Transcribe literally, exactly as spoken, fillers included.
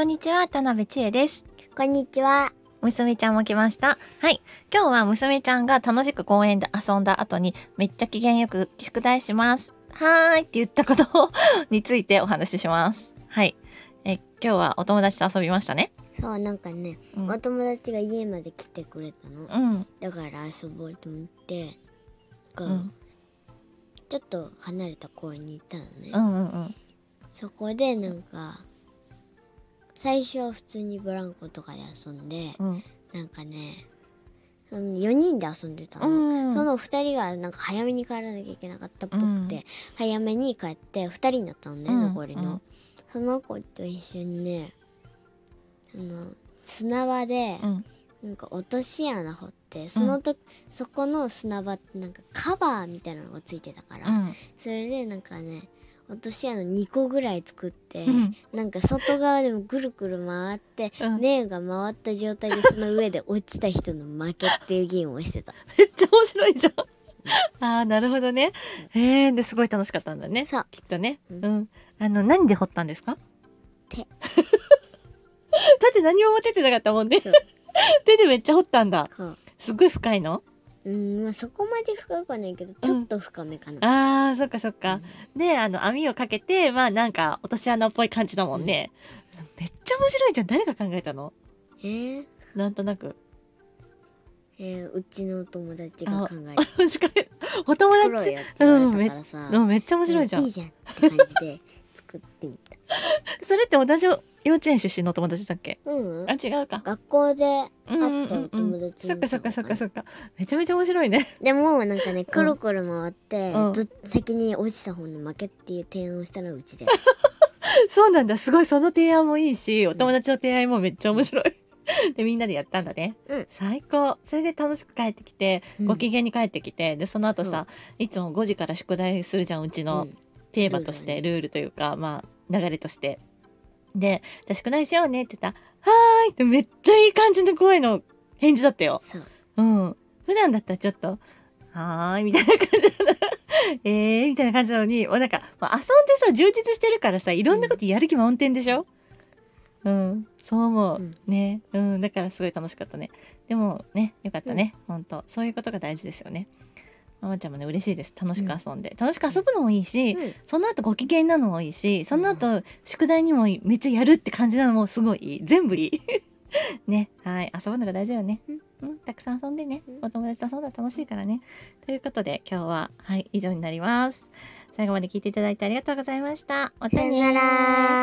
こんにちは、田辺千恵です。こんにちは。娘ちゃんも来ました。はい、今日は娘ちゃんが楽しく公園で遊んだ後にめっちゃ機嫌よく宿題しますはーいって言ったことについてお話しします。はい、え今日はお友達と遊びましたね。そう、なんかね、うん、お友達が家まで来てくれたの、うん、だから遊ぼうと思って、うん、ちょっと離れた公園に行ったのね、うんうんうん、そこでなんか最初は普通にブランコとかで遊んで、うん、なんかねよにんで遊んでたの、うん、そのふたりがなんか早めに帰らなきゃいけなかったっぽくて、うん、早めに帰ってふたりになったのね、うん、残りの、うん、その子と一緒にねあの砂場で、うん、なんか落とし穴掘ってそのと、うん、そこの砂場ってなんかカバーみたいなのがついてたから、うん、それでなんかね落とし穴にこぐらい作って、うん、なんか外側でもぐるぐる回って、うん、目が回った状態でその上で落ちた人の負けっていうゲームをしてた。めっちゃ面白いじゃん。あー、なるほどね。えー、ですごい楽しかったんだね。そうきっとね、うんうん、あの何で掘ったんですか？手だって何も持っててなかったもんね。手でめっちゃ掘ったんだ、うん、すごい深いの？うん、まあ、そこまで深くはないけどちょっと深めかな、うん、あーそっかそっか、うん、であの網をかけてまあなんか落とし穴っぽい感じだもんね、うん、めっちゃ面白いじゃん。誰が考えたの？えー、なんとなくえー、うちのお友達が考えた。お友達作ろうよって言われたからさ、うん、め, めっちゃ面白いじゃん、いいじゃんって感じで作ってみた。それって同じ幼稚園出身の友達だっけ？うん。あ、違うか。学校で会ったお友達の、うんうんうん。そっかそっかそっかそっか。めちゃめちゃ面白いね。でもなんかね、くるくる回って、うん、ず先に落ちた方の負けっていう提案をしたらうちで。そうなんだ。すごいその提案もいいし、お友達の提案もめっちゃ面白い。でみんなでやったんだね、うん、最高。それで楽しく帰ってきて、うん、ご機嫌に帰ってきて、でその後さ、うん、いつもごじから宿題するじゃん、うちのテーマとして、うん、ルールというか、まあ、流れとしてで、じゃあ宿題しようねって言ったらはーいってめっちゃいい感じの声の返事だったよ。そう、うん、普段だったらちょっとはーいみたいな感じだなえーみたいな感じなのに、なんか、まあ、遊んでさ充実してるからさ、いろんなことやる気満点でしょ、うんうん、そう思う、うん、ね、うん、だからすごい楽しかったね。でもね、よかったね、うん、本当そういうことが大事ですよね。ママちゃんもね嬉しいです。楽しく遊んで、うん、楽しく遊ぶのもいいし、うん、その後ご機嫌なのもいいし、その後宿題にもめっちゃやるって感じなのもすごいいい、全部いいね、はい、遊ぶのが大事よね、うんうん、たくさん遊んでね、うん、お友達と遊んだら楽しいからね。ということで今日ははい以上になります。最後まで聞いていただいてありがとうございました。おたねー。